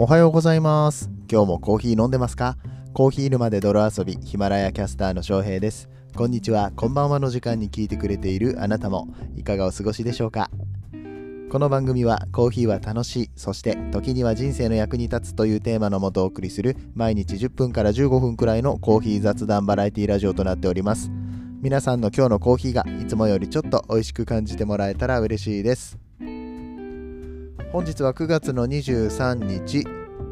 おはようございます。今日もコーヒー飲んでますか？コーヒー沼で泥遊び、ヒマラヤキャスターの翔平です。こんにちは、こんばんはの時間に聞いてくれているあなたもいかがお過ごしでしょうか？この番組はコーヒーは楽しい、そして時には人生の役に立つというテーマのもとお送りする毎日10分から15分くらいのコーヒー雑談バラエティラジオとなっております。皆さんの今日のコーヒーがいつもよりちょっと美味しく感じてもらえたら嬉しいです。本日は9月の23日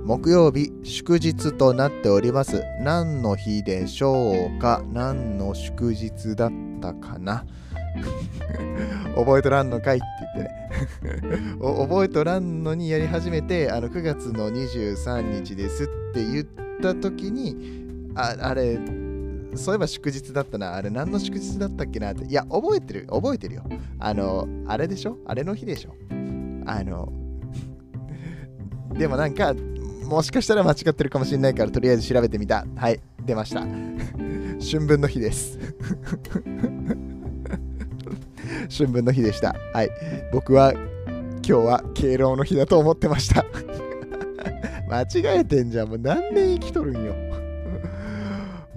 木曜日、祝日となっております。何の日でしょうか？何の祝日だったかな覚えとらんのかいって言ってね覚えとらんのにやり始めて、9月の23日ですって言った時に、あれそういえば祝日だったな、あれ何の祝日だったっけなって、いや覚えてるよ、あれでしょ、あれの日でしょ。でもなんかもしかしたら間違ってるかもしれないから、とりあえず調べてみた。はい、出ました春分の日です春分の日でした。はい、僕は今日は敬老の日だと思ってました間違えてんじゃん、もう何年生きとるんよ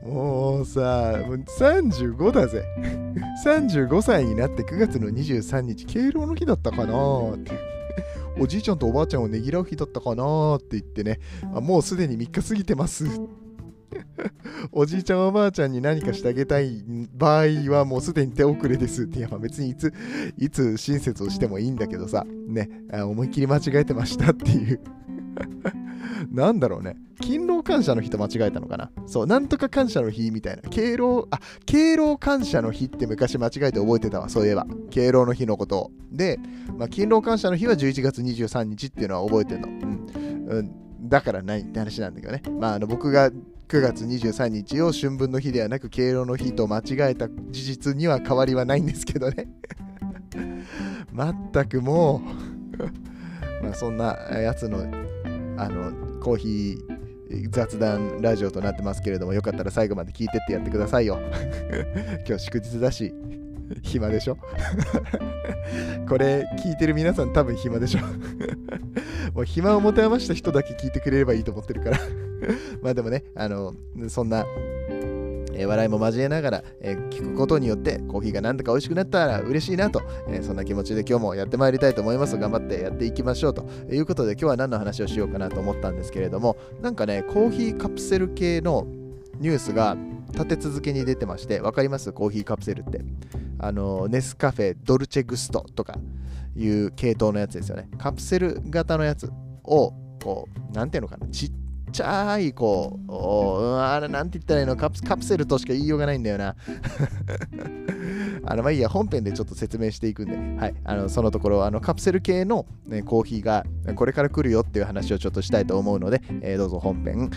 もうさ、35だぜ35歳になって9月の23日敬老の日だったかなーって、おじいちゃんとおばあちゃんをねぎらう日だったかなって言ってね、もうすでに3日過ぎてますおじいちゃんおばあちゃんに何かしてあげたい場合はもうすでに手遅れですって。いや、別にいつ親切をしてもいいんだけどさ、ね、思いっきり間違えてましたっていうなんだろうね、勤労感謝の日と間違えたのかな。そう、なんとか感謝の日みたいな、敬老感謝の日って昔間違えて覚えてたわ、そういえば敬老の日のことを。で、勤労感謝の日は11月23日っていうのは覚えてるの、だからないって話なんだけどね。僕が9月23日を春分の日ではなく敬老の日と間違えた事実には変わりはないんですけどね全くもうそんなやつのコーヒー雑談ラジオとなってますけれども、よかったら最後まで聞いてってやってくださいよ今日祝日だし暇でしょこれ聞いてる皆さん多分暇でしょもう暇を持て余した人だけ聞いてくれればいいと思ってるからでもね、そんな笑いも交えながら、聞くことによってコーヒーがなんだか美味しくなったら嬉しいなと、そんな気持ちで今日もやってまいりたいと思います。頑張ってやっていきましょうということで、今日は何の話をしようかなと思ったんですけれども、なんかね、コーヒーカプセル系のニュースが立て続けに出てまして、わかります？コーヒーカプセルってネスカフェ、ドルチェグストとかいう系統のやつですよね。カプセル型のやつをこう、なんていうのかな、ちっちゃいなんて言ったらいいの、カプセルとしか言いようがないんだよないいや、本編でちょっと説明していくんで、はい、そのところカプセル系の、ね、コーヒーがこれから来るよっていう話をちょっとしたいと思うので、どうぞ本編、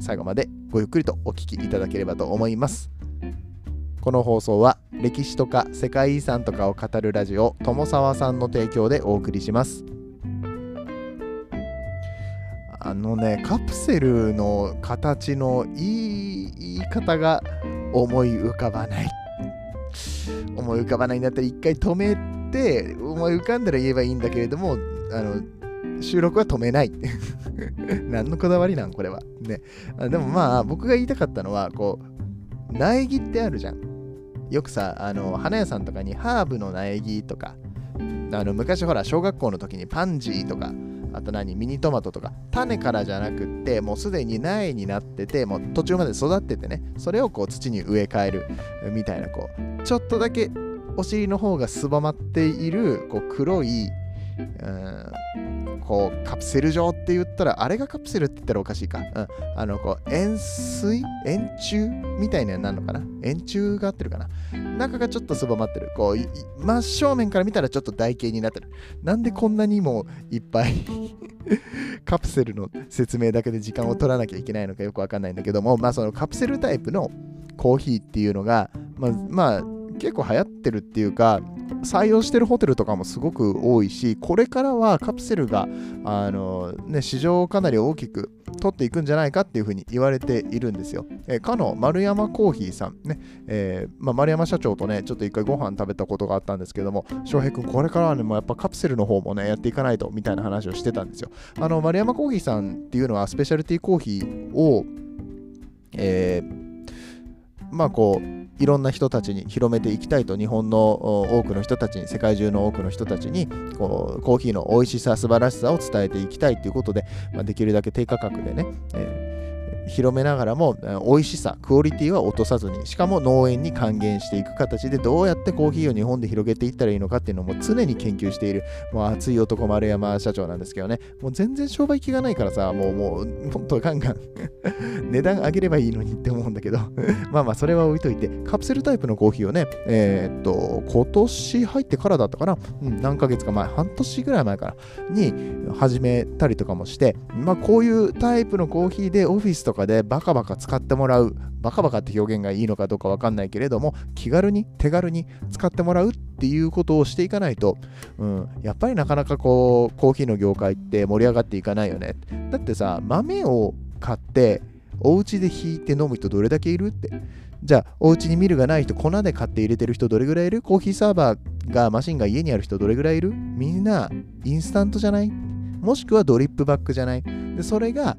最後までごゆっくりとお聞きいただければと思います。この放送は歴史とか世界遺産とかを語るラジオ、友沢さんの提供でお送りします。カプセルの形の言い方が思い浮かばないんだったら一回止めて思い浮かんだら言えばいいんだけれども、収録は止めない何のこだわりなんこれは、ね、でも僕が言いたかったのは、こう苗木ってあるじゃん。よくさ、花屋さんとかにハーブの苗木とか、昔ほら小学校の時にパンジーとか、あとミニトマトとか、種からじゃなくってもうすでに苗になってて、もう途中まで育っててね、それをこう土に植え替えるみたいな、こうちょっとだけお尻の方がすぼまっている、こう黒いこうカプセル状って言ったら、あれがカプセルって言ったらおかしいか、こう円柱みたいなのになるのかな、円柱が合ってるかな、中がちょっとすぼまってる、こう真正面から見たらちょっと台形になってる。なんでこんなにもいっぱいカプセルの説明だけで時間を取らなきゃいけないのかよくわかんないんだけども、そのカプセルタイプのコーヒーっていうのが、結構流行ってるっていうか採用してるホテルとかもすごく多いし、これからはカプセルが市場をかなり大きく取っていくんじゃないかっていうふうに言われているんですよ。かの丸山コーヒーさんね、丸山社長とねちょっと一回ご飯食べたことがあったんですけども、翔平君これからはねもうやっぱカプセルの方もねやっていかないとみたいな話をしてたんですよ。丸山コーヒーさんっていうのはスペシャルティーコーヒーをいろんな人たちに広めていきたいと、日本の多くの人たちに、世界中の多くの人たちにこうコーヒーの美味しさ素晴らしさを伝えていきたいということで、できるだけ低価格でね、広めながらも美味しさクオリティは落とさずに、しかも農園に還元していく形でどうやってコーヒーを日本で広げていったらいいのかっていうのも常に研究しているもう熱い男丸山社長なんですけどね、もう全然商売気がないからさ、もう本当ガンガン値段上げればいいのにって思うんだけどそれは置いといて、カプセルタイプのコーヒーをね今年入ってからだったかな、何ヶ月か前、半年ぐらい前からに始めたりとかもして、こういうタイプのコーヒーでオフィスとかでバカバカ使ってもらう、バカバカって表現がいいのかどうか分かんないけれども、気軽に手軽に使ってもらうっていうことをしていかないと、やっぱりなかなかこうコーヒーの業界って盛り上がっていかないよね。だってさ、豆を買ってお家でひいて飲む人どれだけいるって、じゃあお家にミルがない人、粉で買って入れてる人どれぐらいいる、コーヒーサーバーがマシンが家にある人どれぐらいいる、みんなインスタントじゃない、もしくはドリップバッグじゃない。でそれが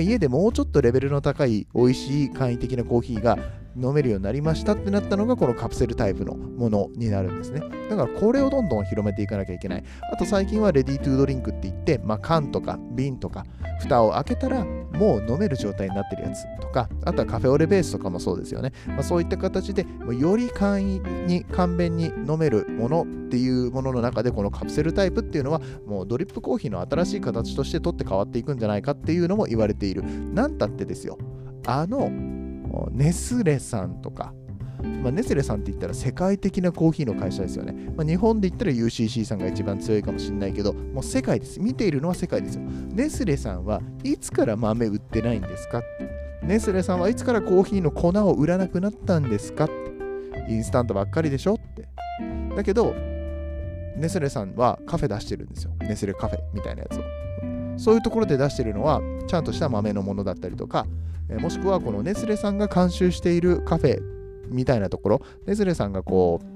家でもうちょっとレベルの高い美味しい簡易的なコーヒーが飲めるようになりましたってなったのがこのカプセルタイプのものになるんですね。だからこれをどんどん広めていかなきゃいけない。あと最近はレディートゥードリンクって言って、缶とか瓶とか蓋を開けたらもう飲める状態になってるやつとか、あとはカフェオレベースとかもそうですよね。そういった形でより簡易に簡便に飲めるものっていうものの中で、このカプセルタイプっていうのはもうドリップコーヒーの新しい形として取って変わっていくんじゃないかっていうのも言われている。なんたってですよ、ネスレさんとか、ネスレさんって言ったら世界的なコーヒーの会社ですよね。日本で言ったら UCC さんが一番強いかもしれないけど、もう世界です。見ているのは世界ですよ。ネスレさんはいつから豆売ってないんですかって、ネスレさんはいつからコーヒーの粉を売らなくなったんですかって、インスタントばっかりでしょって。だけどネスレさんはカフェ出してるんですよ。ネスレカフェみたいなやつを。そういうところで出してるのはちゃんとした豆のものだったりとか、もしくはこのネスレさんが監修しているカフェみたいなところ、ネスレさんがこう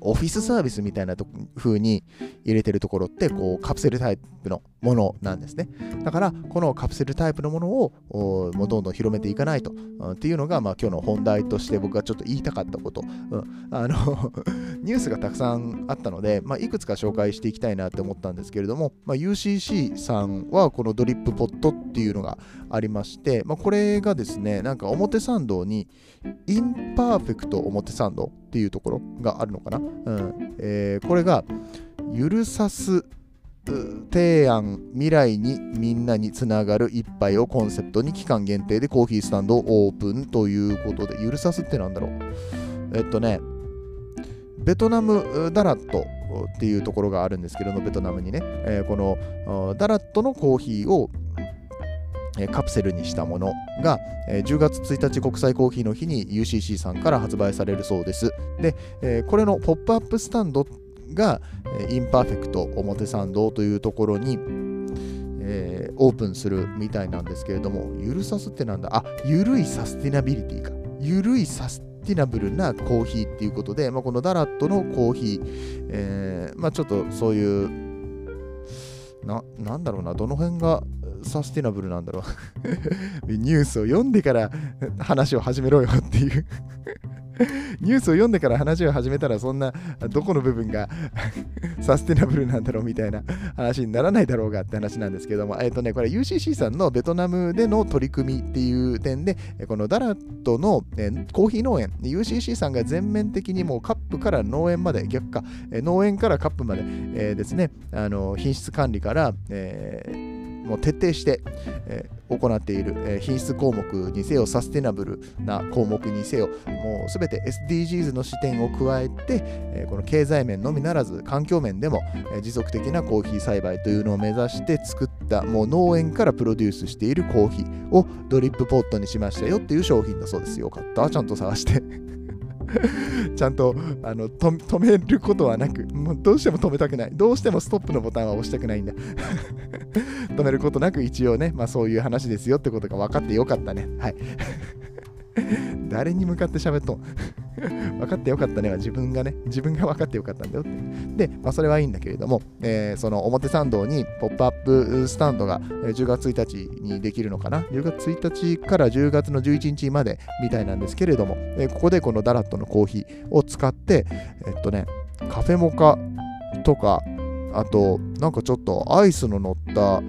オフィスサービスみたいな風に入れてるところってこうカプセルタイプのものなんですね。だからこのカプセルタイプのものをもうどんどん広めていかないとっていうのが今日の本題として僕がちょっと言いたかったこと、ニュースがたくさんあったので、いくつか紹介していきたいなって思ったんですけれども、UCC さんはこのドリップポットっていうのがありまして、これがですね、なんか表参道にインパーフェクト表参道っていうところがあるのかな、これがゆるさす提案、未来にみんなにつながる一杯をコンセプトに期間限定でコーヒースタンドをオープンということで、ゆるさすってなんだろう、ベトナムダラットっていうところがあるんですけれども、ベトナムにね、このダラットのコーヒーをカプセルにしたものが10月1日国際コーヒーの日に UCC さんから発売されるそうです。でこれのポップアップスタンドがインパーフェクト表参道というところにオープンするみたいなんですけれども、ゆるさすってなんだ、ゆるいサスティナビリティか、ゆるいサスティナブルなコーヒーっていうことで、このダラットのコーヒー、ちょっとそういうなんだろうな、どの辺がサスティナブルなんだろうニュースを読んでから話を始めろよっていうニュースを読んでから話を始めたら、そんなどこの部分がサステナブルなんだろうみたいな話にならないだろうがって話なんですけども、これ UCC さんのベトナムでの取り組みっていう点で、このダラットのコーヒー農園、 UCC さんが全面的にもうカップから農園まで、逆か農園からカップまで、ですね、品質管理から、もう徹底して、行っている、品質項目にせよサステナブルな項目にせよ、もうすべて SDGs の視点を加えて、この経済面のみならず環境面でも、持続的なコーヒー栽培というのを目指して作ったもう農園からプロデュースしているコーヒーをドリップポットにしましたよっていう商品だそうです。よかった、ちゃんと探してちゃんと止めることはなく、もうどうしても止めたくない、どうしてもストップのボタンは押したくないんだ止めることなく一応ね、まあ、そういう話ですよってことが分かってよかったね、はい誰に向かって喋っとん分かってよかったねは自分が分かってよかったんだよって。で、まあ、それはいいんだけれども、その表参道にポップアップスタンドが10月1日にできるのかな、10月1日から10月の11日までみたいなんですけれども、ここでこのダラットのコーヒーを使ってカフェモカとか、あとなんかちょっとアイスの乗った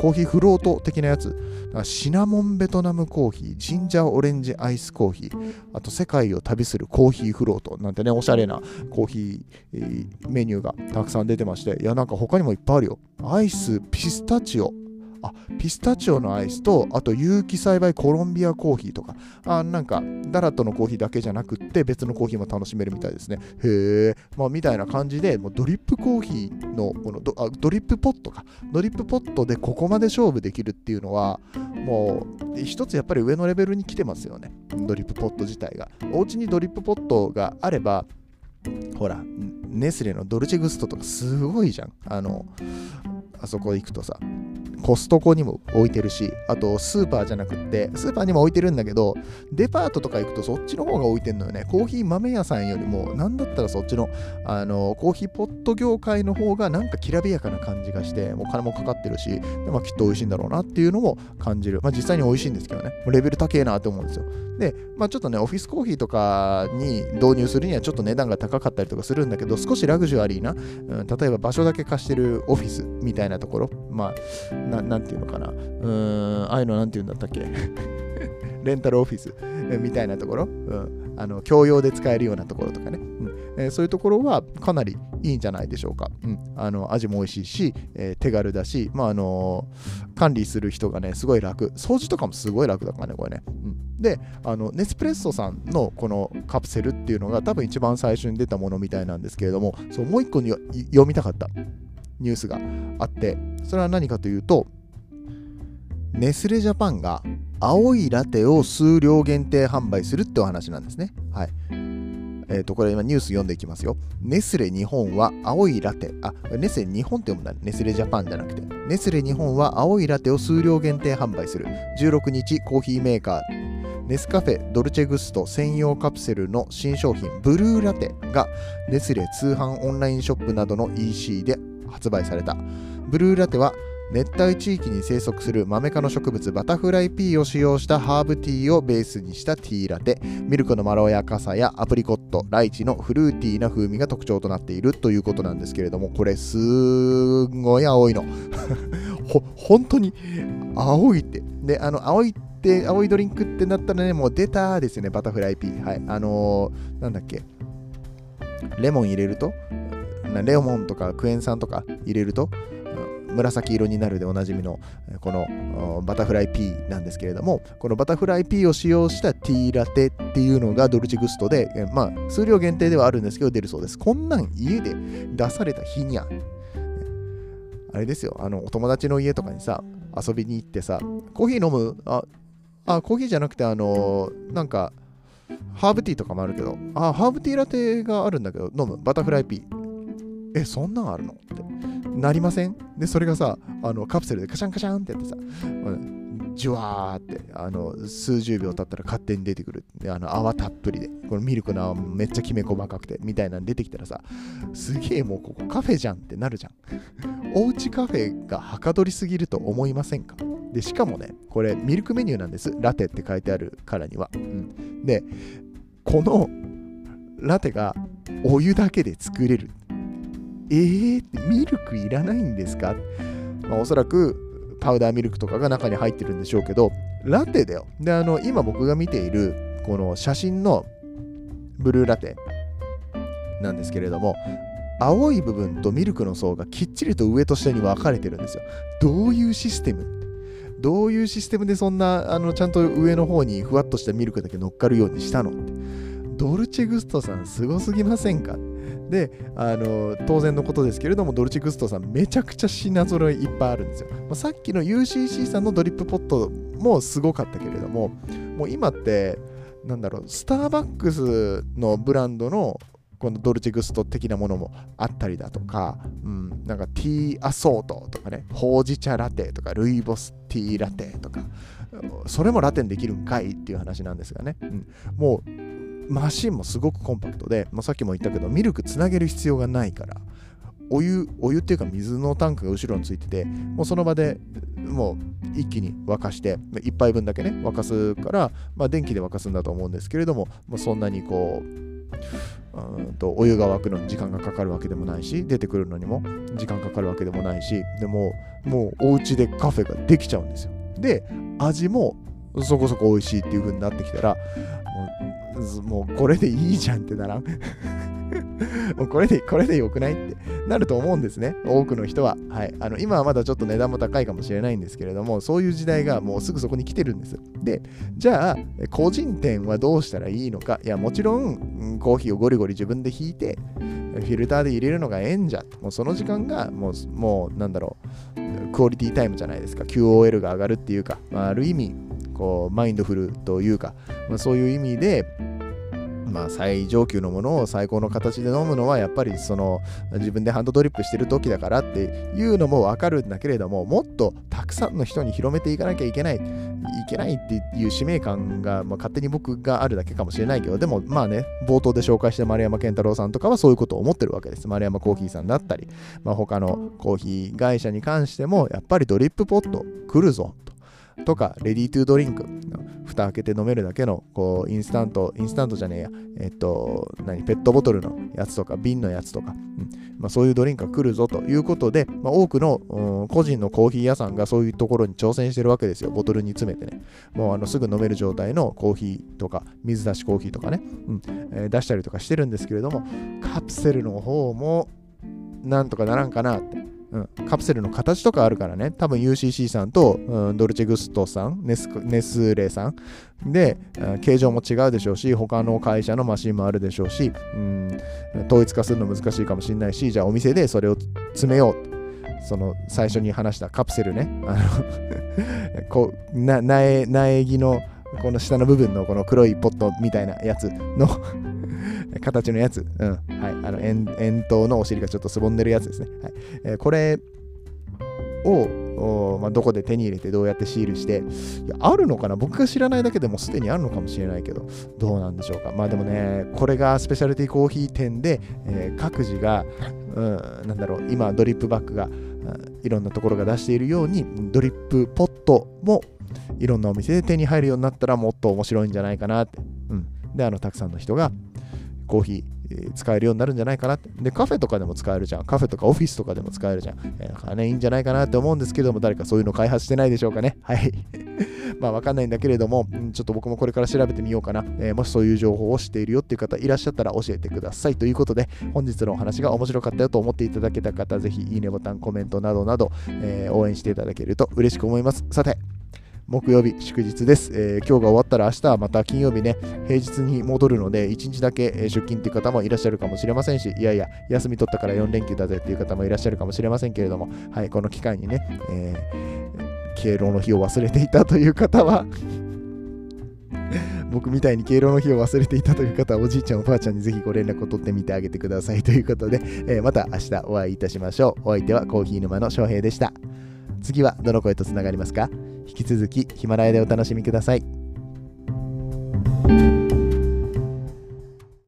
コーヒーフロート的なやつ、シナモンベトナムコーヒー、ジンジャーオレンジアイスコーヒー、あと世界を旅するコーヒーフロートなんてね、おしゃれなコーヒーメニューがたくさん出てまして、いやなんか他にもいっぱいあるよ。アイスピスタチオのアイスと、あと有機栽培コロンビアコーヒーとか、なんかダラットのコーヒーだけじゃなくって別のコーヒーも楽しめるみたいですね。へえ、まあみたいな感じで、もうドリップコーヒーのこのドリップポットか、ドリップポットでここまで勝負できるっていうのはもう一つやっぱり上のレベルに来てますよね。ドリップポット自体が、お家にドリップポットがあれば、ほらネスレのドルチェグストとかすごいじゃん、あそこ行くとさ、コストコにも置いてるし、あとスーパーじゃなくって、スーパーにも置いてるんだけど、デパートとか行くとそっちの方が置いてんのよね。コーヒー豆屋さんよりも、なんだったらそっちの、コーヒーポット業界の方がなんかきらびやかな感じがして、もう金もかかってるし、で、まあ、きっと美味しいんだろうなっていうのも感じる。まあ実際に美味しいんですけどね、レベル高えなって思うんですよ。で、まあちょっとね、オフィスコーヒーとかに導入するにはちょっと値段が高かったりとかするんだけど、少しラグジュアリーな、例えば場所だけ貸してるオフィスみたいなところ、まあなんていうのかな、ああいうのなんていうんだったっけレンタルオフィスみたいなところ、共用で使えるようなところとかね、そういうところはかなりいいんじゃないでしょうか。味も美味しいし、手軽だし、まあ管理する人がねすごい楽、掃除とかもすごい楽だからねこれね。で、ネスプレッソさんのこのカプセルっていうのが多分一番最初に出たものみたいなんですけれども、そう、もう一個に読みたかったニュースがあって、それは何かというと、ネスレジャパンが青いラテを数量限定販売するってお話なんですね。はい、これ今ニュース読んでいきますよ。ネスレ日本は青いラテ、ネスレ日本って読むんだね、ネスレジャパンじゃなくて、ネスレ日本は青いラテを数量限定販売する。16日、コーヒーメーカーネスカフェドルチェグスト専用カプセルの新商品ブルーラテがネスレ通販オンラインショップなどの EC で発売された。ブルーラテは熱帯地域に生息するマメ科の植物バタフライピーを使用したハーブティーをベースにしたティーラテ、ミルクのまろやかさやアプリコット、ライチのフルーティーな風味が特徴となっているということなんですけれども、これすーごい青いの本当に青いって、で、青いって青いドリンクってなったらね、もう出たですよね、バタフライピー。はい、なんだっけ、レモン入れるとレモンとかクエン酸とか入れると紫色になるでおなじみのこのバタフライピーなんですけれども、このバタフライピーを使用したティーラテっていうのがドルチェグストで、まあ数量限定ではあるんですけど出るそうです。こんなん家で出された日にゃあれですよ、お友達の家とかにさ遊びに行ってさ、コーヒー飲む、コーヒーじゃなくてなんかハーブティーとかもあるけど、ハーブティーラテがあるんだけど飲む、バタフライピー、そんなんあるのってなりません？で、それがさ、カプセルでカシャンカシャンってやってさ、ジュワーって数十秒経ったら勝手に出てくる、で、泡たっぷりで、このミルクの泡もめっちゃきめ細かくてみたいなの出てきたらさ、すげえもうここカフェじゃんってなるじゃんおうちカフェがはかどりすぎると思いませんか？で、しかもね、これミルクメニューなんです、ラテって書いてあるからには、で、このラテがお湯だけで作れる、ミルクいらないんですか？おそらくパウダーミルクとかが中に入ってるんでしょうけど、ラテだよ。で、今僕が見ているこの写真のブルーラテなんですけれども、青い部分とミルクの層がきっちりと上と下に分かれてるんですよ。どういうシステムでそんなちゃんと上の方にふわっとしたミルクだけ乗っかるようにしたのって、ドルチェグストさんすごすぎませんか？で、当然のことですけれども、ドルチェグストさんめちゃくちゃ品揃えいっぱいあるんですよ。まあ、さっきの UCC さんのドリップポットもすごかったけれども、もう今ってなんだろう、スターバックスのブランドのこのドルチェグスト的なものもあったりだとか、うん、なんかティーアソートとかね、ほうじ茶ラテとか、ルイボスティーラテとか、それもラテンできるんかいっていう話なんですがね、うん、もうマシンもすごくコンパクトで、まあ、さっきも言ったけどミルクつなげる必要がないから、お湯っていうか水のタンクが後ろについてて、もうその場でもう一気に沸かして、1杯分だけね、沸かすから、まあ、電気で沸かすんだと思うんですけれども、まあ、そんなにこう、お湯が沸くのに時間がかかるわけでもないし、出てくるのにも時間かかるわけでもないし、でもうお家でカフェができちゃうんですよ。で、味もそこそこ美味しいっていう風になってきたら、もうこれでいいじゃんってならんもうこれでよくないってなると思うんですね、多くの人は。はい、今はまだちょっと値段も高いかもしれないんですけれども、そういう時代がもうすぐそこに来てるんです。で、じゃあ個人店はどうしたらいいのか。いや、もちろんコーヒーをゴリゴリ自分でひいてフィルターで入れるのがええんじゃ、もうその時間がもうなんだろう、クオリティタイムじゃないですか。 QOL が上がるっていうか、まあ、ある意味こうマインドフルというか、まあ、そういう意味でまあ、最上級のものを最高の形で飲むのはやっぱりその自分でハンドドリップしてる時だからっていうのもわかるんだけれども、もっとたくさんの人に広めていかなきゃいけないっていう使命感が、まあ、勝手に僕があるだけかもしれないけど、でもまあね、冒頭で紹介した丸山健太郎さんとかはそういうことを思ってるわけです。丸山コーヒーさんだったり、まあ、他のコーヒー会社に関してもやっぱりドリップポット来るぞとか、レディートゥードリンク、蓋開けて飲めるだけのこうインスタントじゃねえや、ペットボトルのやつとか瓶のやつとか、まあ、そういうドリンクが来るぞということで、まあ、多くの、個人のコーヒー屋さんがそういうところに挑戦してるわけですよ。ボトルに詰めてね、もうすぐ飲める状態のコーヒーとか水出しコーヒーとかね、出したりとかしてるんですけれども、カプセルの方もなんとかならんかなって。カプセルの形とかあるからね、多分 UCC さんと、ドルチェグストさん、ネスレさんで、形状も違うでしょうし、他の会社のマシンもあるでしょうし、統一化するの難しいかもしれないし、じゃあお店でそれを詰めよう。その最初に話したカプセルね、こう苗木のこの下の部分のこの黒いポットみたいなやつの形のやつ、はい、円筒のお尻がちょっとすぼんでるやつですね、はい。これを、まあ、どこで手に入れてどうやってシールして、いや、あるのかな、僕が知らないだけでもすでにあるのかもしれないけど、どうなんでしょうか。まあでもね、これがスペシャルティコーヒー店で、各自が、なんだろう、今ドリップバッグがいろんなところが出しているように、ドリップポットもいろんなお店で手に入るようになったらもっと面白いんじゃないかなって、で、たくさんの人がコーヒー使えるようになるんじゃないかなって。で、カフェとかでも使えるじゃん、カフェとかオフィスとかでも使えるじゃん、だからね、いいんじゃないかなって思うんですけども、誰かそういうの開発してないでしょうかね。はいまあわかんないんだけれども、ちょっと僕もこれから調べてみようかな。もしそういう情報を知っているよっていう方いらっしゃったら教えてくださいということで、本日のお話が面白かったよと思っていただけた方、ぜひいいねボタン、コメントなどなど、応援していただけると嬉しく思います。さて、木曜日祝日です、今日が終わったら明日はまた金曜日ね、平日に戻るので1日だけ出勤という方もいらっしゃるかもしれませんし、いやいや休み取ったから4連休だぜという方もいらっしゃるかもしれませんけれども、はい、この機会にね、敬老の日を忘れていたという方は僕みたいに敬老の日を忘れていたという方は、おじいちゃんおばあちゃんにぜひご連絡を取ってみてあげてくださいということで、また明日お会いいたしましょう。お相手はコーヒー沼の翔平でした。次はどの声とつながりますか。引き続きヒマラヤでお楽しみください。